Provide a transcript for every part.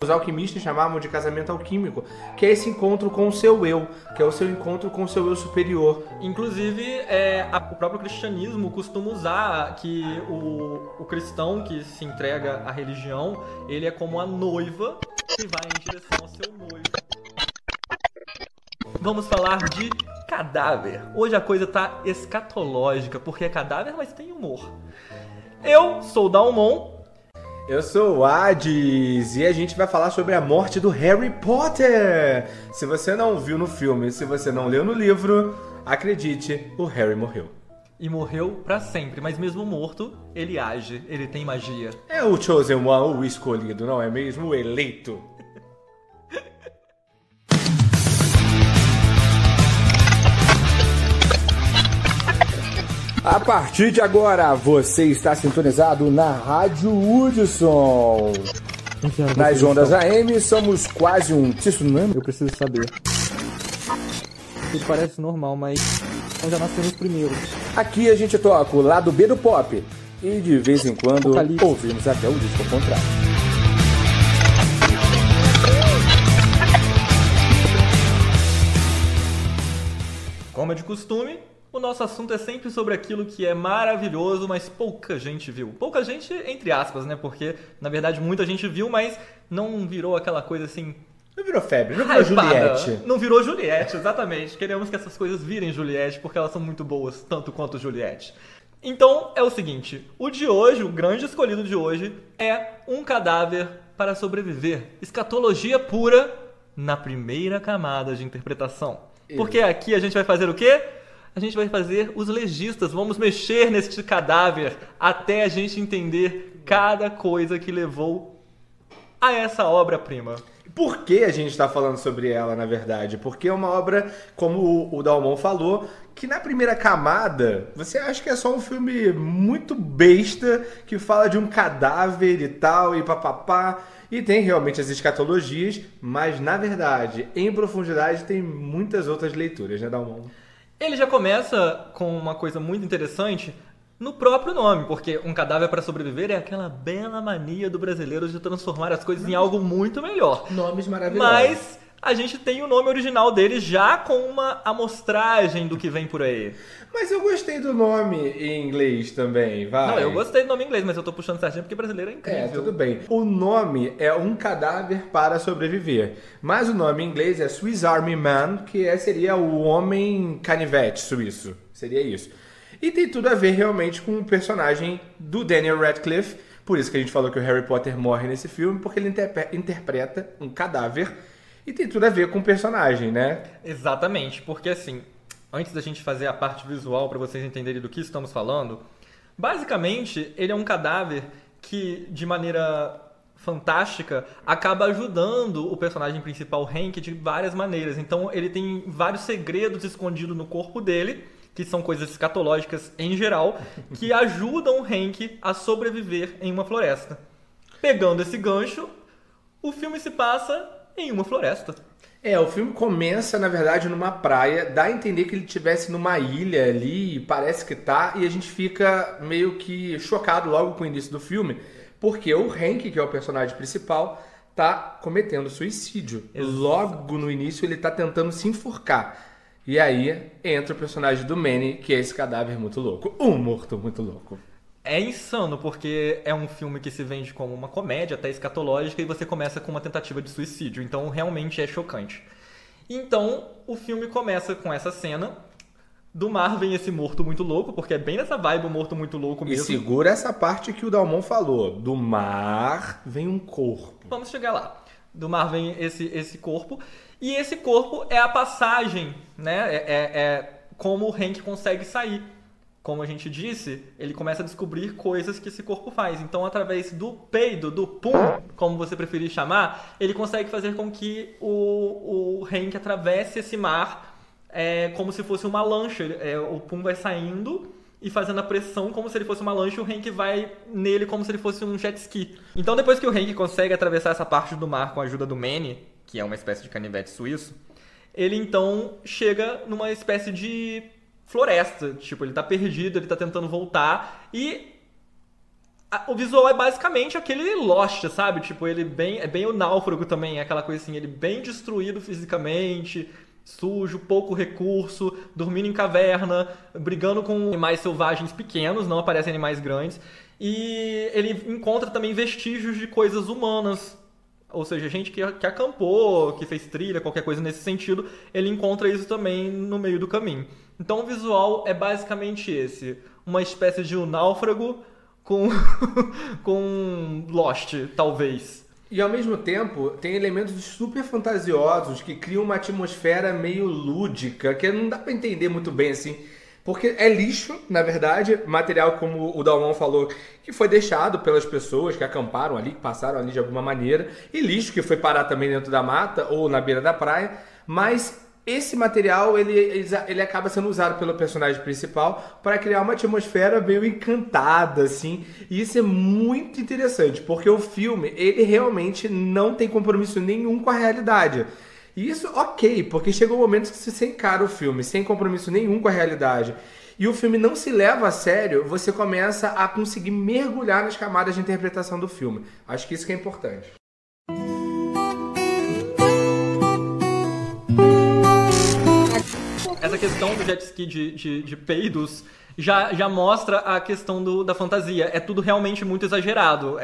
Os alquimistas chamavam de casamento alquímico, que é esse encontro com o seu eu, que é o seu encontro com o seu eu superior. Inclusive, o próprio cristianismo costuma usar que o cristão que se entrega à religião, ele é como a noiva que vai em direção ao seu noivo. Vamos falar de cadáver. Hoje a coisa tá escatológica, porque é cadáver, mas tem humor. Eu sou D'Aumon. Eu sou o Ades e a gente vai falar sobre a morte do Harry Potter. Se você não viu no filme, se você não leu no livro, acredite, o Harry morreu. E morreu pra sempre, mas mesmo morto, ele age, ele tem magia. É o Chosen One, o escolhido, não é mesmo? O eleito. A partir de agora, você está sintonizado na Rádio Woodson. Nas ondas AM, somos quase um tsunami. Eu preciso saber. Isso parece normal, mas nós já nascemos primeiro. Aqui a gente toca o lado B do pop. E de vez em quando, ouvimos até o disco ao contrário. Como é de costume, o nosso assunto é sempre sobre aquilo que é maravilhoso, mas pouca gente viu. Pouca gente, entre aspas, né? Porque, na verdade, muita gente viu, mas não virou aquela coisa assim... Não virou febre, não virou Juliette. Não virou Juliette, exatamente. Queremos que essas coisas virem Juliette, porque elas são muito boas, tanto quanto Juliette. Então, é o seguinte. O de hoje, o grande escolhido de hoje, é Um Cadáver Para Sobreviver. Escatologia pura na primeira camada de interpretação. Porque aqui a gente vai fazer o quê? A gente vai fazer os legistas, vamos mexer neste cadáver até a gente entender cada coisa que levou a essa obra-prima. Por que a gente está falando sobre ela, na verdade? Porque é uma obra, como o D'Aumon falou, que na primeira camada, você acha que é só um filme muito besta, que fala de um cadáver e tal, e papapá. E tem realmente as escatologias, mas na verdade, em profundidade, tem muitas outras leituras, né, D'Aumon? Ele já começa com uma coisa muito interessante no próprio nome, porque Um Cadáver para Sobreviver é aquela bela mania do brasileiro de transformar as coisas em algo muito melhor. Nomes maravilhosos. Mas a gente tem o nome original dele já com uma amostragem do que vem por aí. Mas eu gostei do nome em inglês também, vai. Não, eu gostei do nome em inglês, mas eu tô puxando sardinha porque brasileiro é incrível. É, tudo bem. O nome é Um Cadáver Para Sobreviver, mas o nome em inglês é Swiss Army Man, que seria o homem canivete suíço, seria isso. E tem tudo a ver realmente com o personagem do Daniel Radcliffe, por isso que a gente falou que o Harry Potter morre nesse filme, porque ele interpreta um cadáver e tem tudo a ver com o personagem, né? Exatamente, porque assim... Antes da gente fazer a parte visual para vocês entenderem do que estamos falando, basicamente ele é um cadáver que, de maneira fantástica, acaba ajudando o personagem principal, Hank, de várias maneiras. Então ele tem vários segredos escondidos no corpo dele, que são coisas escatológicas em geral, que ajudam o Hank a sobreviver em uma floresta. Pegando esse gancho, o filme se passa em uma floresta. É, o filme começa, na verdade, numa praia, dá a entender que ele estivesse numa ilha ali, parece que tá, e a gente fica meio que chocado logo com o início do filme, porque o Hank, que é o personagem principal, tá cometendo suicídio. Logo no início ele tá tentando se enforcar. E aí entra o personagem do Manny, que é esse cadáver muito louco, um morto muito louco. É insano, porque é um filme que se vende como uma comédia, até escatológica, e você começa com uma tentativa de suicídio. Então, realmente é chocante. Então, o filme começa com essa cena. Do mar vem esse morto muito louco, porque é bem nessa vibe o morto muito louco mesmo. E segura essa parte que o D'Aumon falou. Do mar vem um corpo. Vamos chegar lá. Do mar vem esse corpo. E esse corpo é a passagem, né? É como o Hank consegue sair. Como a gente disse, ele começa a descobrir coisas que esse corpo faz. Então, através do peido, do pum, como você preferir chamar, ele consegue fazer com que o Hank atravesse esse mar como se fosse uma lancha. O pum vai saindo e fazendo a pressão como se ele fosse uma lancha, o Hank vai nele como se ele fosse um jet ski. Então, depois que o Hank consegue atravessar essa parte do mar com a ajuda do Manny, que é uma espécie de canivete suíço, ele então chega numa espécie de floresta, tipo, ele tá perdido, ele tá tentando voltar e O visual é basicamente aquele Lost, sabe? Tipo, ele bem, é bem o Náufrago também, é aquela coisa assim, ele bem destruído fisicamente, sujo, pouco recurso, dormindo em caverna, brigando com animais selvagens pequenos, não aparecem animais grandes. E ele encontra também vestígios de coisas humanas, ou seja, gente que acampou, que fez trilha, qualquer coisa nesse sentido, ele encontra isso também no meio do caminho. Então o visual é basicamente esse, uma espécie de um Náufrago, com Lost, talvez. E ao mesmo tempo, tem elementos super fantasiosos que criam uma atmosfera meio lúdica, que não dá pra entender muito bem, assim. Porque é lixo, na verdade, material como o D'Aumon falou, que foi deixado pelas pessoas que acamparam ali, que passaram ali de alguma maneira, e lixo que foi parar também dentro da mata ou na beira da praia, mas... Esse material, ele acaba sendo usado pelo personagem principal para criar uma atmosfera meio encantada, assim. E isso é muito interessante, porque o filme, ele realmente não tem compromisso nenhum com a realidade. E isso, ok, porque chegou um momento que você encara o filme sem compromisso nenhum com a realidade. E o filme não se leva a sério, você começa a conseguir mergulhar nas camadas de interpretação do filme. Acho que isso que é importante. Essa questão do jet ski de peidos já mostra a questão da fantasia. É tudo realmente muito exagerado.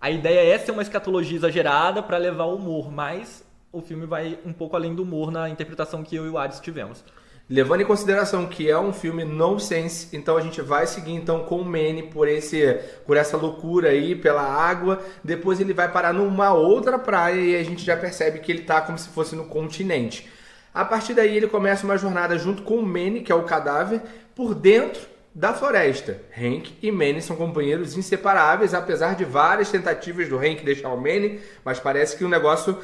A ideia é ser uma escatologia exagerada para levar o humor, mas o filme vai um pouco além do humor na interpretação que eu e o Ades tivemos. Levando em consideração que é um filme nonsense, então a gente vai seguir então com o Manny por essa loucura aí, pela água. Depois ele vai parar numa outra praia e a gente já percebe que ele tá como se fosse no continente. A partir daí ele começa uma jornada junto com o Manny, que é o cadáver, por dentro da floresta. Hank e Manny são companheiros inseparáveis, apesar de várias tentativas do Hank deixar o Manny, mas parece que o negócio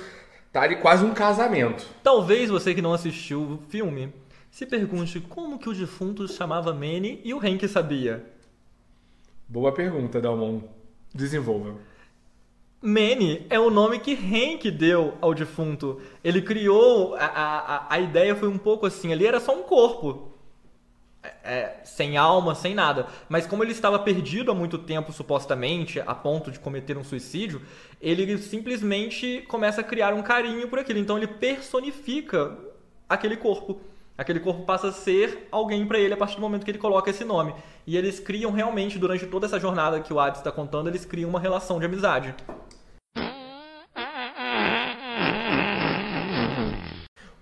tá ali quase um casamento. Talvez você que não assistiu o filme se pergunte como que o defunto chamava Manny e o Hank sabia. Boa pergunta, D'Aumon. Desenvolva. Manny é o nome que Hank deu ao defunto. Ele criou... A ideia foi um pouco assim. Ali era só um corpo. Sem alma, sem nada. Mas como ele estava perdido há muito tempo, supostamente, a ponto de cometer um suicídio, ele simplesmente começa a criar um carinho por aquilo. Então ele personifica aquele corpo. Aquele corpo passa a ser alguém para ele a partir do momento que ele coloca esse nome. E eles criam realmente, durante toda essa jornada que o Ades está contando, eles criam uma relação de amizade.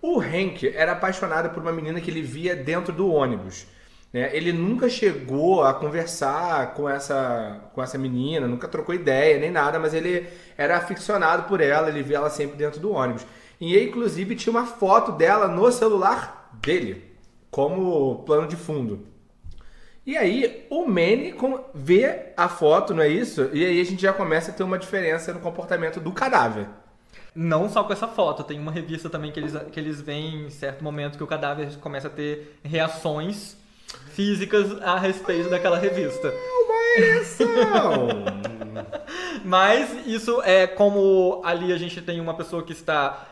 O Hank era apaixonado por uma menina que ele via dentro do ônibus, né? Ele nunca chegou a conversar com essa menina, nunca trocou ideia nem nada, mas ele era aficionado por ela, ele via ela sempre dentro do ônibus. E ele, inclusive, tinha uma foto dela no celular dele, como plano de fundo. E aí o Manny vê a foto, não é isso? E aí a gente já começa a ter uma diferença no comportamento do cadáver. Não só com essa foto, tem uma revista também que eles veem em certo momento que o cadáver começa a ter reações físicas a respeito daquela revista. Uma ereção! Mas isso é como ali a gente tem uma pessoa que estava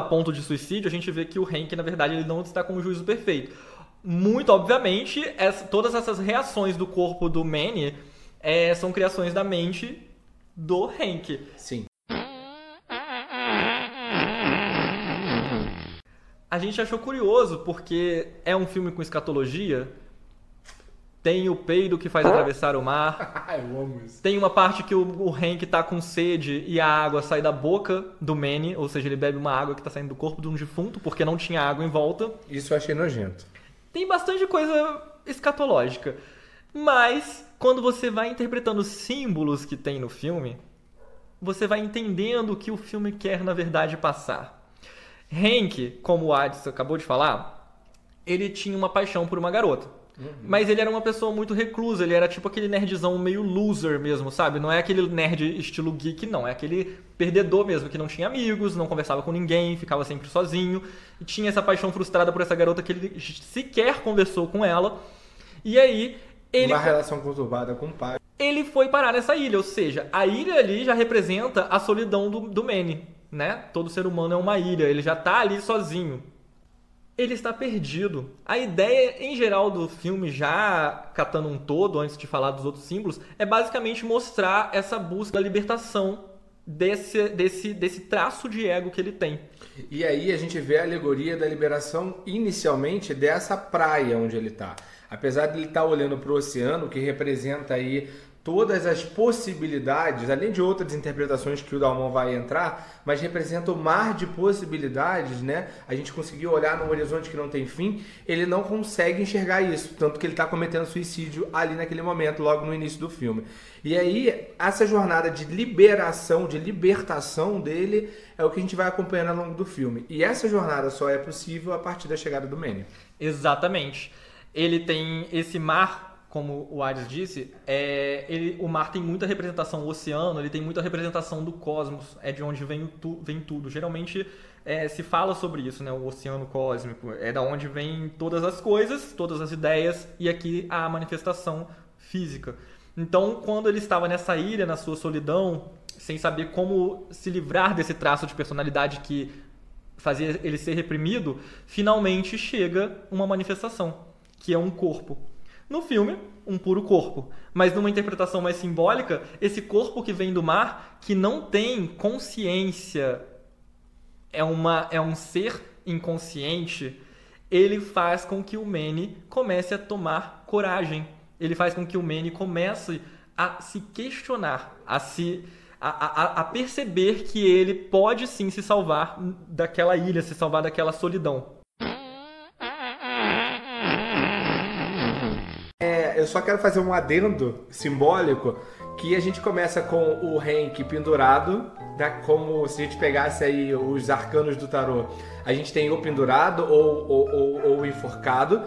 a ponto de suicídio, a gente vê que o Hank, na verdade, ele não está com o juízo perfeito. Muito obviamente, todas essas reações do corpo do Manny são criações da mente do Hank. Sim. A gente achou curioso porque é um filme com escatologia. Tem o peido que faz atravessar o mar. Eu amo isso. Tem uma parte que o Hank tá com sede e a água sai da boca do Manny. Ou seja, ele bebe uma água que tá saindo do corpo de um defunto porque não tinha água em volta. Isso eu achei nojento. Tem bastante coisa escatológica. Mas quando você vai interpretando os símbolos que tem no filme, você vai entendendo o que o filme quer, na verdade, passar. Hank, como o Ades acabou de falar, ele tinha uma paixão por uma garota. Uhum. Mas ele era uma pessoa muito reclusa, ele era tipo aquele nerdzão meio loser mesmo, sabe? Não é aquele nerd estilo geek, não. É aquele perdedor mesmo, que não tinha amigos, não conversava com ninguém, ficava sempre sozinho. E tinha essa paixão frustrada por essa garota que ele sequer conversou com ela. E aí... Uma relação conturbada com o pai. Ele foi parar nessa ilha, ou seja, a ilha ali já representa a solidão do Manny. Né? Todo ser humano é uma ilha, ele já tá ali sozinho. ele está perdido. A ideia, em geral, do filme, já catando um todo, antes de falar dos outros símbolos, é basicamente mostrar essa busca da libertação desse traço de ego que ele tem. E aí a gente vê a alegoria da liberação, inicialmente, dessa praia onde ele está. Apesar de ele estar olhando para o oceano, que representa aí todas as possibilidades, além de outras interpretações que o D'Aumon vai entrar, mas representa o mar de possibilidades, né? A gente conseguiu olhar num horizonte que não tem fim, ele não consegue enxergar isso, tanto que ele está cometendo suicídio ali naquele momento, logo no início do filme. E aí, essa jornada de liberação, de libertação dele, é o que a gente vai acompanhando ao longo do filme. E essa jornada só é possível a partir da chegada do Manny. Exatamente. Ele tem esse mar, como o Ades disse, o mar tem muita representação, o oceano, ele tem muita representação do cosmos, é de onde vem tudo. Geralmente se fala sobre isso, né? O oceano cósmico, é da onde vem todas as coisas, todas as ideias, e aqui a manifestação física. Então, quando ele estava nessa ilha, na sua solidão, sem saber como se livrar desse traço de personalidade que fazia ele ser reprimido, finalmente chega uma manifestação, que é um corpo. No filme, um puro corpo, mas numa interpretação mais simbólica, esse corpo que vem do mar, que não tem consciência, é um ser inconsciente, ele faz com que o Manny comece a tomar coragem, ele faz com que o Manny comece a se questionar, a perceber que ele pode sim se salvar daquela ilha, se salvar daquela solidão. Eu só quero fazer um adendo simbólico, que a gente começa com o Hank pendurado, né? Como se a gente pegasse aí os arcanos do tarô. A gente tem o pendurado ou o enforcado.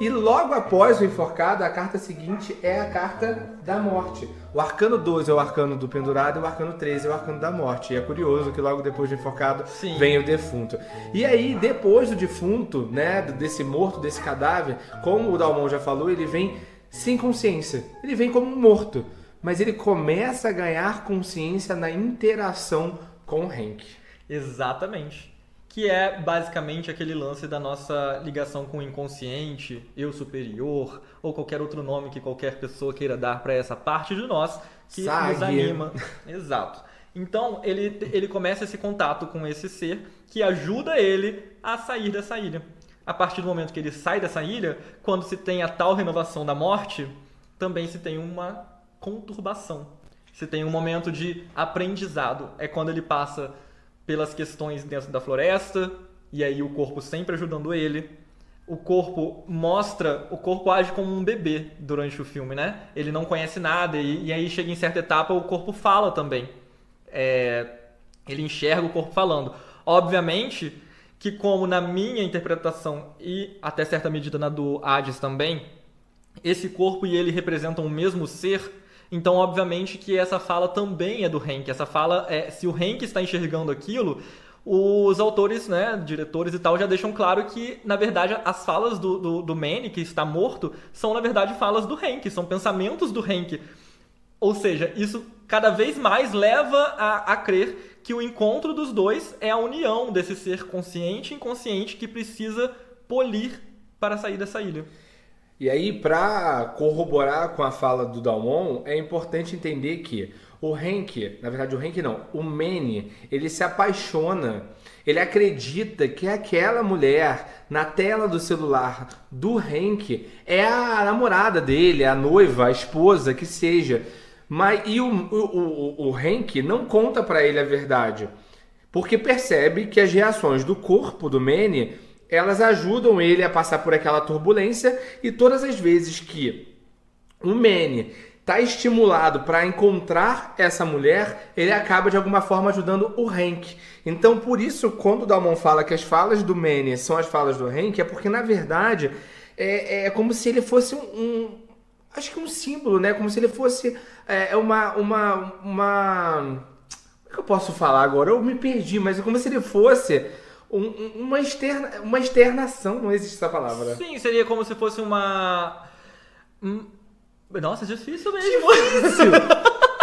E logo após o enforcado, a carta seguinte é a carta da morte. O arcano 12 é o arcano do pendurado e o arcano 13 é o arcano da morte. E é curioso que logo depois do enforcado vem o defunto. E aí, depois do defunto, né, desse morto, desse cadáver, como o D'Aumon já falou, ele vem sem consciência, ele vem como um morto, mas ele começa a ganhar consciência na interação com o Hank. Exatamente, que é basicamente aquele lance da nossa ligação com o inconsciente, eu superior, ou qualquer outro nome que qualquer pessoa queira dar para essa parte de nós que nos anima. Exato. Então ele começa esse contato com esse ser que ajuda ele a sair dessa ilha. A partir do momento que ele sai dessa ilha, quando se tem a tal renovação da morte, também se tem uma conturbação. Se tem um momento de aprendizado. É quando ele passa pelas questões dentro da floresta, e aí o corpo sempre ajudando ele. O corpo age como um bebê durante o filme, né? Ele não conhece nada, e aí chega em certa etapa, o corpo fala também. Ele enxerga o corpo falando. Obviamente que, como na minha interpretação e até certa medida na do Hades também, esse corpo e ele representam o mesmo ser, então obviamente que essa fala também é do Hank. Essa fala, se o Hank está enxergando aquilo, os autores, né, diretores e tal, já deixam claro que, na verdade, as falas do Manny, que está morto, são, na verdade, falas do Hank, são pensamentos do Hank. Ou seja, isso cada vez mais leva a crer que o encontro dos dois é a união desse ser consciente e inconsciente que precisa polir para sair dessa ilha. E aí, para corroborar com a fala do D'Aumon, é importante entender que o Manny, ele se apaixona, ele acredita que aquela mulher na tela do celular do Hank é a namorada dele, a noiva, a esposa, que seja. Mas, e o Hank não conta pra ele a verdade, porque percebe que as reações do corpo do Manny, elas ajudam ele a passar por aquela turbulência, e todas as vezes que o Manny tá estimulado para encontrar essa mulher, ele acaba de alguma forma ajudando o Hank. Então, por isso, quando o D'Aumon fala que as falas do Manny são as falas do Hank, é porque, na verdade, é como se ele fosse acho que um símbolo, né? Como se ele fosse como é que eu posso falar agora? Eu me perdi, mas é como se ele fosse uma externação, não existe essa palavra. Sim, seria como se fosse uma... Nossa, é difícil mesmo. Difícil!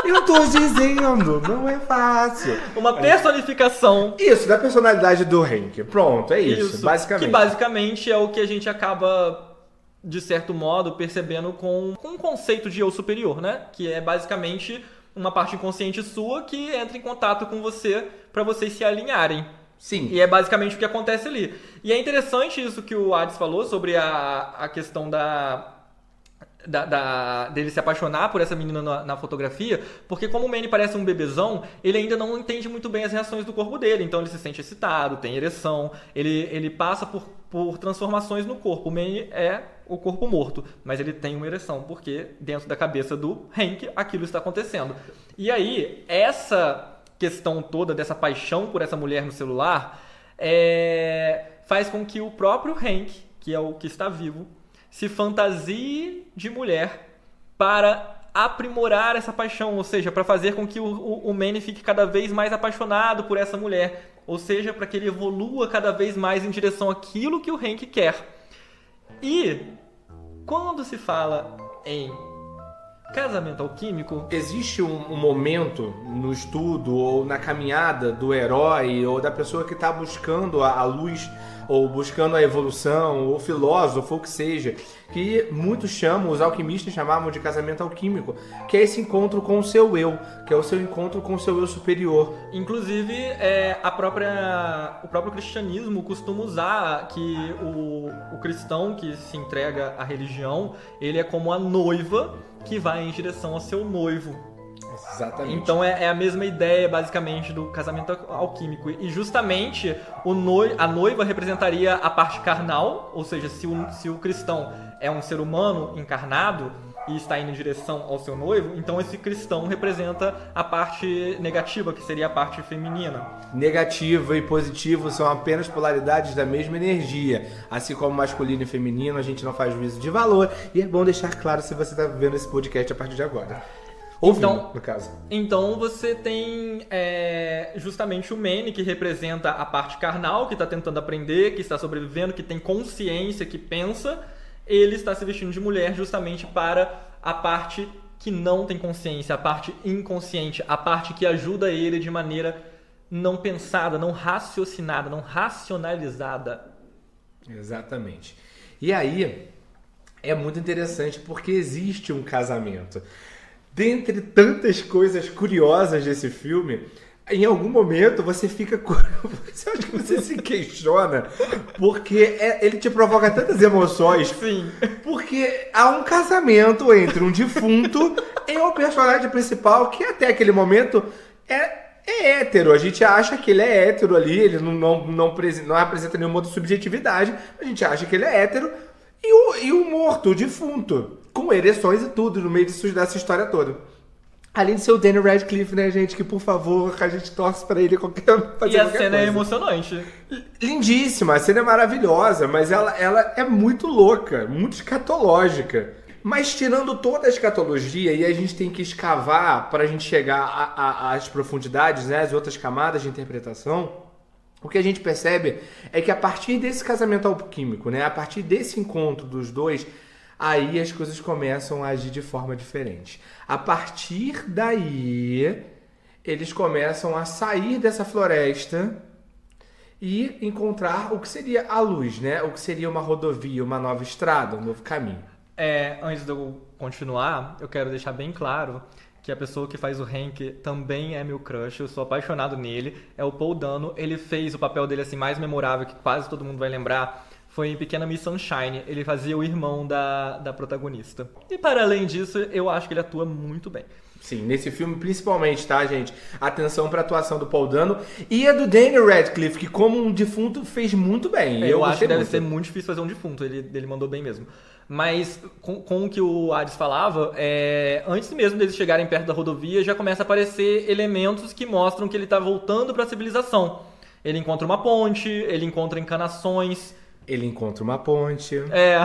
Eu tô dizendo, não é fácil. Uma personificação. Isso, da personalidade do Hank. Pronto, é isso, basicamente. Que basicamente é o que a gente acaba, de certo modo, percebendo com um conceito de eu superior, né? Que é basicamente uma parte inconsciente sua que entra em contato com você para vocês se alinharem. Sim. E é basicamente o que acontece ali. E é interessante isso que o Ades falou sobre a questão dele se apaixonar por essa menina na fotografia, porque como o Manny parece um bebezão, ele ainda não entende muito bem as reações do corpo dele, então ele se sente excitado, tem ereção, ele passa por transformações no corpo. O Manny é o corpo morto, mas ele tem uma ereção, porque dentro da cabeça do Hank aquilo está acontecendo. E aí, essa questão toda dessa paixão por essa mulher no celular faz com que o próprio Hank, que é o que está vivo, se fantasie de mulher para aprimorar essa paixão, ou seja, para fazer com que o Manny fique cada vez mais apaixonado por essa mulher, ou seja, para que ele evolua cada vez mais em direção àquilo que o Hank quer. E quando se fala em casamento alquímico, existe um momento no estudo ou na caminhada do herói ou da pessoa que está buscando a luz ou buscando a evolução ou filósofo ou o que seja, que muitos chamam, os alquimistas chamavam de casamento alquímico, que é esse encontro com o seu eu, que é o seu encontro com o seu eu superior. Inclusive o próprio cristianismo costuma usar que o cristão que se entrega à religião, ele é como a noiva que vai em direção ao seu noivo. Exatamente. Então é a mesma ideia, basicamente, do casamento alquímico. E justamente a noiva representaria a parte carnal, ou seja, se o cristão é um ser humano encarnado e está indo em direção ao seu noivo, então esse cristão representa a parte negativa, que seria a parte feminina. Negativa e positivo são apenas polaridades da mesma energia. Assim como masculino e feminino, a gente não faz juízo de valor, e é bom deixar claro se você está vendo esse podcast a partir de agora. Ouvindo, então, no caso. Então você tem justamente o Manny, que representa a parte carnal, que está tentando aprender, que está sobrevivendo, que tem consciência, que pensa. Ele está se vestindo de mulher justamente para a parte que não tem consciência, a parte inconsciente, a parte que ajuda ele de maneira não pensada, não raciocinada, não racionalizada. Exatamente. E aí é muito interessante porque existe um casamento. Dentre tantas coisas curiosas desse filme, em algum momento você fica... Você acha que você se questiona porque ele te provoca tantas emoções. Sim. Porque há um casamento entre um defunto e o personagem principal, que até aquele momento é hétero. A gente acha que ele é hétero ali, ele não apresenta nenhuma outra subjetividade. A gente acha que ele é hétero. E o morto, o defunto, com ereções e tudo, no meio dessa história toda. Além de ser o Daniel Radcliffe, né, gente? Que, por favor, a gente torce pra ele fazer qualquer coisa. E a cena é emocionante. Lindíssima, a cena é maravilhosa, mas ela é muito louca, muito escatológica. Mas tirando toda a escatologia, e a gente tem que escavar pra gente chegar às profundidades, né, as outras camadas de interpretação... O que a gente percebe é que a partir desse casamento alquímico, né, a partir desse encontro dos dois, aí as coisas começam a agir de forma diferente. A partir daí, eles começam a sair dessa floresta e encontrar o que seria a luz, né? O que seria uma rodovia, uma nova estrada, um novo caminho. Antes de eu continuar, eu quero deixar bem claro... que a pessoa que faz o Hank também é meu crush, eu sou apaixonado nele, é o Paul Dano. Ele fez o papel dele assim mais memorável, que quase todo mundo vai lembrar, foi em Pequena Miss Sunshine, ele fazia o irmão da protagonista. E para além disso, eu acho que ele atua muito bem. Sim, nesse filme principalmente, tá, gente? Atenção pra atuação do Paul Dano e a do Daniel Radcliffe, que como um defunto fez muito bem. Eu acho que deve ser muito difícil fazer um defunto, ele mandou bem mesmo. Mas com o que o Ades falava, antes mesmo deles chegarem perto da rodovia, já começa a aparecer elementos que mostram que ele tá voltando pra civilização. Ele encontra uma ponte, ele encontra encanações... Ele encontra uma ponte. É.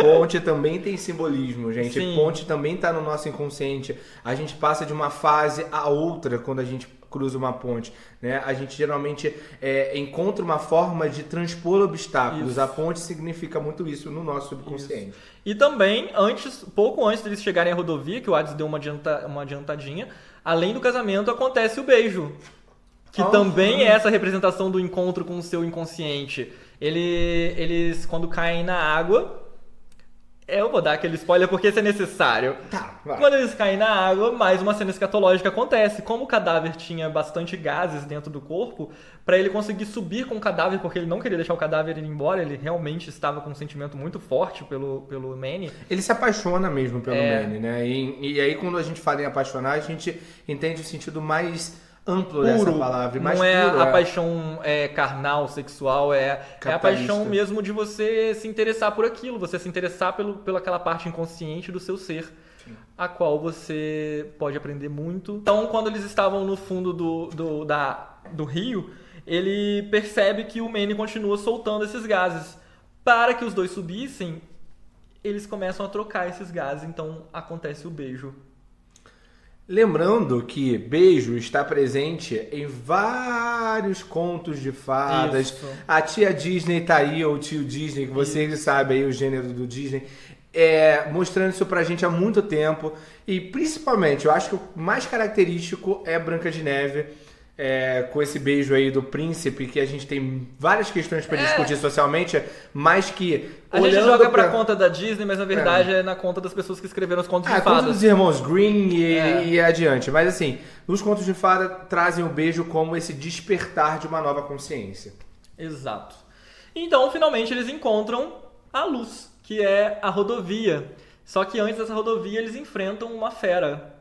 Ponte também tem simbolismo, gente. Sim. Ponte também tá no nosso inconsciente. A gente passa de uma fase a outra quando a gente cruza uma ponte, né? A gente geralmente encontra uma forma de transpor obstáculos. Isso. A ponte significa muito isso no nosso subconsciente. Isso. E também, pouco antes deles chegarem à rodovia, que o Ades deu uma adiantadinha, além do casamento, acontece o beijo. Que também é essa representação do encontro com o seu inconsciente. Eles, quando caem na água... Eu vou dar aquele spoiler porque isso é necessário. Tá, vai. Quando eles caem na água, mais uma cena escatológica acontece. Como o cadáver tinha bastante gases dentro do corpo, pra ele conseguir subir com o cadáver, porque ele não queria deixar o cadáver ir embora, ele realmente estava com um sentimento muito forte pelo Manny. Ele se apaixona mesmo pelo Manny, né? E aí quando a gente fala em apaixonar, a gente entende o sentido mais... amplo dessa palavra, mas não é puro, a paixão carnal, sexual, é a paixão mesmo de você se interessar por aquilo, você se interessar pela aquela parte inconsciente do seu ser, sim, a qual você pode aprender muito. Então, quando eles estavam no fundo do rio, ele percebe que o Manny continua soltando esses gases. Para que os dois subissem, eles começam a trocar esses gases, então acontece o beijo. Lembrando que beijo está presente em vários contos de fadas. Isso. A tia Disney está aí, ou o tio Disney, que vocês sabem aí o gênero do Disney, mostrando isso pra gente há muito tempo. E principalmente, eu acho que o mais característico é Branca de Neve, com esse beijo aí do príncipe, que a gente tem várias questões para discutir socialmente, mas que... A gente joga pra conta da Disney, mas na verdade é na conta das pessoas que escreveram os contos de fadas. É, conta dos Irmãos Grimm e adiante. Mas assim, os contos de fada trazem o beijo como esse despertar de uma nova consciência. Exato. Então, finalmente, eles encontram a luz, que é a rodovia. Só que antes dessa rodovia, eles enfrentam uma fera,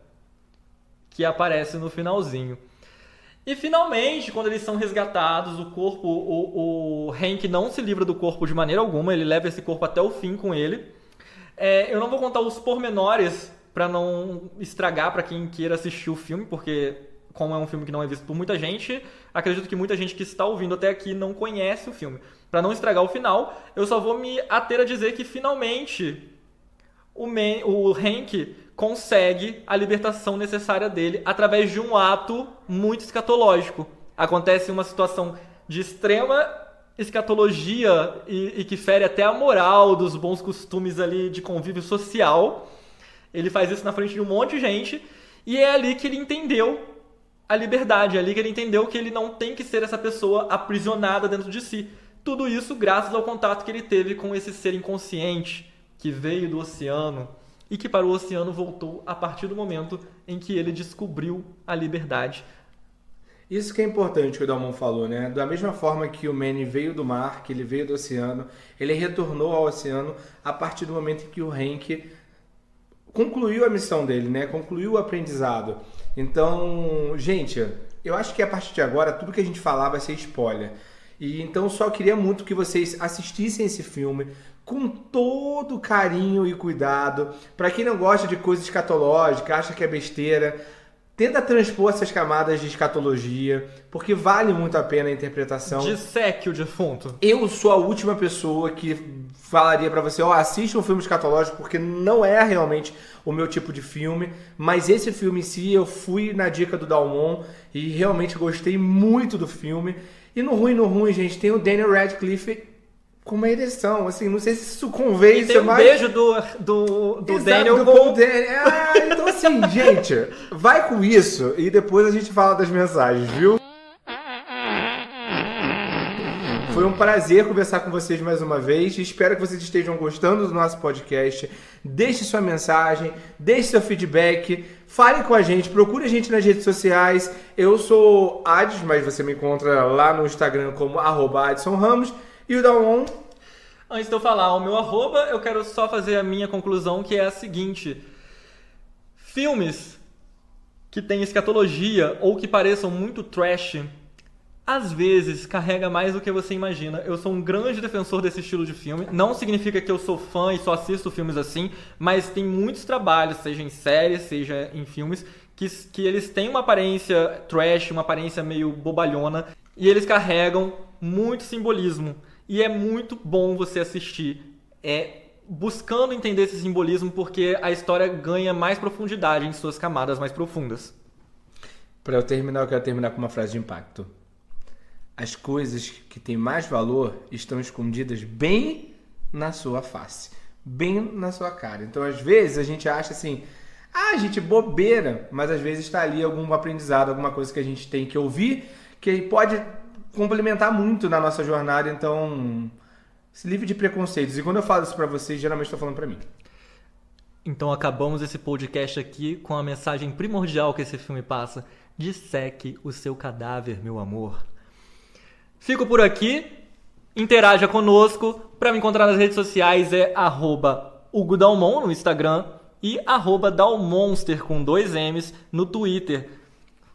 que aparece no finalzinho. E finalmente, quando eles são resgatados, o corpo, o Hank não se livra do corpo de maneira alguma, ele leva esse corpo até o fim com ele. Eu não vou contar os pormenores para não estragar para quem queira assistir o filme, porque como é um filme que não é visto por muita gente, acredito que muita gente que está ouvindo até aqui não conhece o filme. Para não estragar o final, eu só vou me ater a dizer que finalmente o Hank consegue a libertação necessária dele através de um ato muito escatológico. Acontece uma situação de extrema escatologia e que fere até a moral dos bons costumes ali de convívio social. Ele faz isso na frente de um monte de gente e é ali que ele entendeu a liberdade, é ali que ele entendeu que ele não tem que ser essa pessoa aprisionada dentro de si. Tudo isso graças ao contato que ele teve com esse ser inconsciente que veio do oceano e que para o oceano voltou a partir do momento em que ele descobriu a liberdade. Isso que é importante que o D'Aumon falou, né? Da mesma forma que o Manny veio do mar, que ele veio do oceano, ele retornou ao oceano a partir do momento em que o Hank concluiu a missão dele, né? Concluiu o aprendizado. Então, gente, eu acho que a partir de agora tudo que a gente falar vai ser spoiler. E então só queria muito que vocês assistissem esse filme com todo carinho e cuidado. Para quem não gosta de coisa escatológica, acha que é besteira, tenta transpor essas camadas de escatologia, porque vale muito a pena a interpretação. Disseque o defunto. Eu sou a última pessoa que falaria para você, assiste um filme escatológico, porque não é realmente o meu tipo de filme, mas esse filme em si, eu fui na dica do D'Aumon e realmente gostei muito do filme. E no ruim, gente, tem o Daniel Radcliffe com uma ereção, assim, não sei se isso convence, mas... tem um beijo do exato, Daniel. Do Paul Dano. Então assim, gente, vai com isso e depois a gente fala das mensagens, viu? Foi um prazer conversar com vocês mais uma vez. Espero que vocês estejam gostando do nosso podcast. Deixe sua mensagem, deixe seu feedback, fale com a gente, procure a gente nas redes sociais. Eu sou Ades, mas você me encontra lá no Instagram como @AdsonRamos. E o D'Aumon? Antes de eu falar o meu arroba, eu quero só fazer a minha conclusão, que é a seguinte. Filmes que têm escatologia ou que pareçam muito trash, às vezes carrega mais do que você imagina. Eu sou um grande defensor desse estilo de filme. Não significa que eu sou fã e só assisto filmes assim, mas tem muitos trabalhos, seja em séries, seja em filmes, que eles têm uma aparência trash, uma aparência meio bobalhona, e eles carregam muito simbolismo. E é muito bom você assistir buscando entender esse simbolismo, porque a história ganha mais profundidade em suas camadas mais profundas. Para eu terminar, eu quero terminar com uma frase de impacto. As coisas que têm mais valor estão escondidas bem na sua face, bem na sua cara. Então, às vezes, a gente acha assim... Ah, gente, bobeira, mas às vezes está ali algum aprendizado, alguma coisa que a gente tem que ouvir, que pode complementar muito na nossa jornada. Então, se livre de preconceitos. E quando eu falo isso para vocês, geralmente estou falando para mim. Então, acabamos esse podcast aqui com a mensagem primordial que esse filme passa. Disseque o seu cadáver, meu amor. Fico por aqui. Interaja conosco. Para me encontrar nas redes sociais é @HugoDaumon no Instagram. E @Dalmonster com 2 M's no Twitter.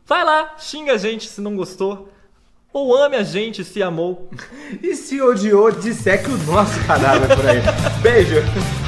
Vai lá, xinga a gente se não gostou. Ou ame a gente se amou. E se odiou, disseque o nosso cadáver por aí. Beijo!